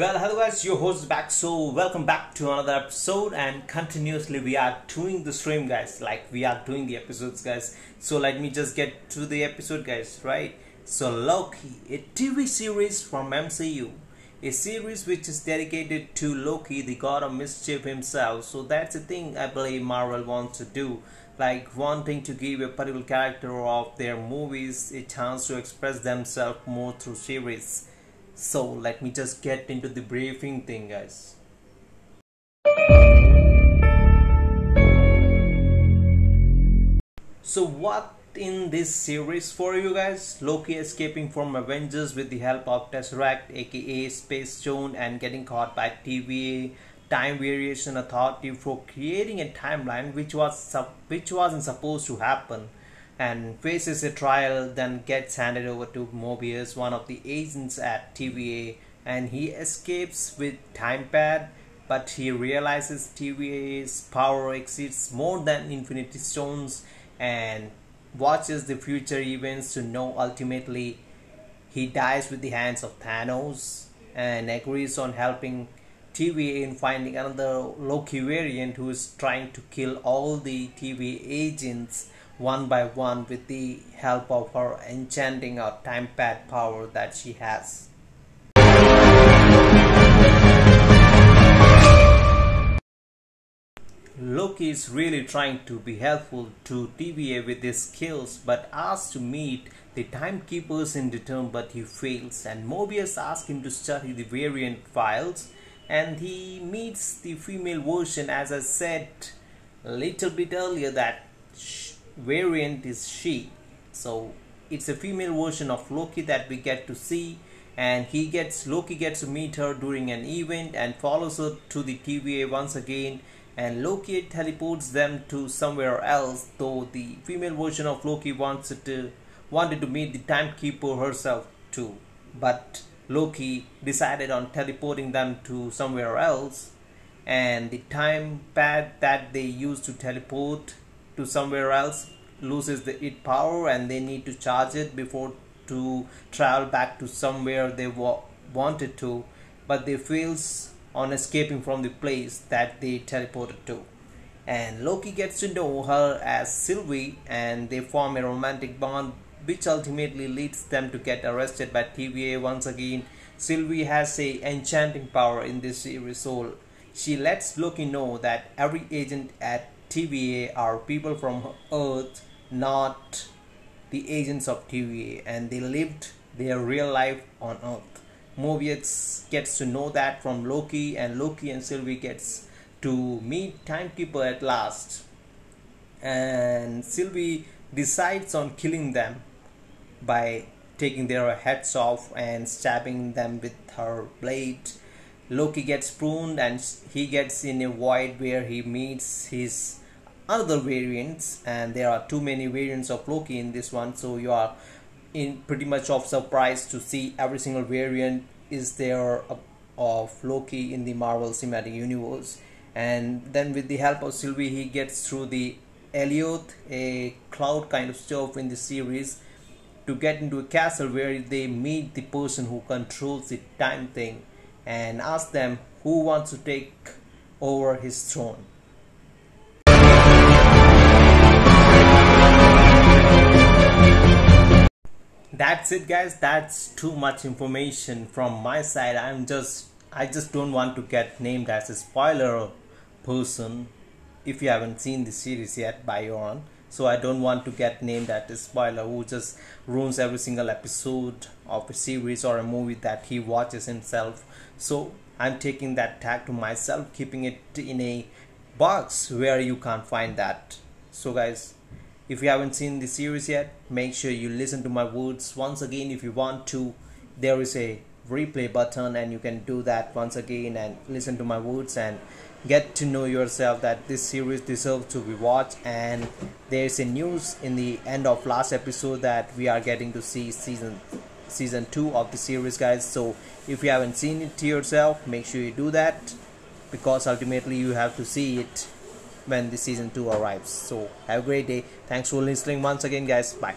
Well, hello guys, your host is back. So welcome back to another episode, and continuously we are doing the stream guys, like we are doing the episodes guys. So let me just get to the episode guys, right? So Loki, a TV series from MCU, a series which is dedicated to Loki, the god of mischief himself. So that's the thing I believe Marvel wants to do, like wanting to give a particular character of their movies a chance to express themselves more through series. So let me just get into the briefing thing guys. So what in this series for you guys? Loki escaping from Avengers with the help of Tesseract aka Space Stone and getting caught by TVA, Time Variation Authority, for creating a timeline which wasn't supposed to happen, and faces a trial, then gets handed over to Mobius, one of the agents at TVA, and he escapes with Timepad, but he realizes TVA's power exceeds more than Infinity Stones and watches the future events to know ultimately he dies with the hands of Thanos, and agrees on helping TVA in finding another Loki variant who is trying to kill all the TVA agents one by one with the help of her enchanting or time pad power that she has. Loki is really trying to be helpful to TVA with his skills, but asks to meet the timekeepers in return, but he fails, and Mobius asks him to study the variant files, and he meets the female version. As I said a little bit earlier, that variant is she, so it's a female version of Loki that we get to see, and Loki gets to meet her during an event and follows her to the TVA once again, and Loki teleports them to somewhere else, though the female version of Loki wanted to meet the timekeeper herself too, but Loki decided on teleporting them to somewhere else, and the time pad that they used to teleport to somewhere else loses its power, and they need to charge it before to travel back to somewhere they wanted to, but they fails on escaping from the place that they teleported to, and Loki gets to know her as Sylvie, and they form a romantic bond which ultimately leads them to get arrested by TVA once again. Sylvie has a enchanting power in this series, so she lets Loki know that every agent at TVA are people from Earth, not the agents of TVA, and they lived their real life on Earth. Mobius gets to know that from Loki, and Loki and Sylvie gets to meet Timekeeper at last, and Sylvie decides on killing them by taking their heads off and stabbing them with her blade. Loki gets pruned, and he gets in a void where he meets his other variants, and there are too many variants of Loki in this one, so you are in pretty much of surprise to see every single variant is there of Loki in the Marvel Cinematic Universe. And then with the help of Sylvie, he gets through the Elioth, a cloud kind of stuff in the series, to get into a castle where they meet the person who controls the time thing, and ask them who wants to take over his throne. That's it guys, that's too much information from my side. I just don't want to get named as a spoiler person if you haven't seen the series yet by your own. So I don't want to get named as a spoiler who just ruins every single episode of a series or a movie that he watches himself. So I'm taking that tag to myself, keeping it in a box where you can't find that. So guys, if you haven't seen the series yet, make sure you listen to my words once again. If you want to, there is a replay button and you can do that once again and listen to my words and get to know yourself that this series deserves to be watched. And there's a news in the end of last episode that we are getting to see season 2 of the series guys. So if you haven't seen it to yourself, make sure you do that, because ultimately you have to see it when the season 2 arrives. So have a great day. Thanks for listening once again guys. Bye.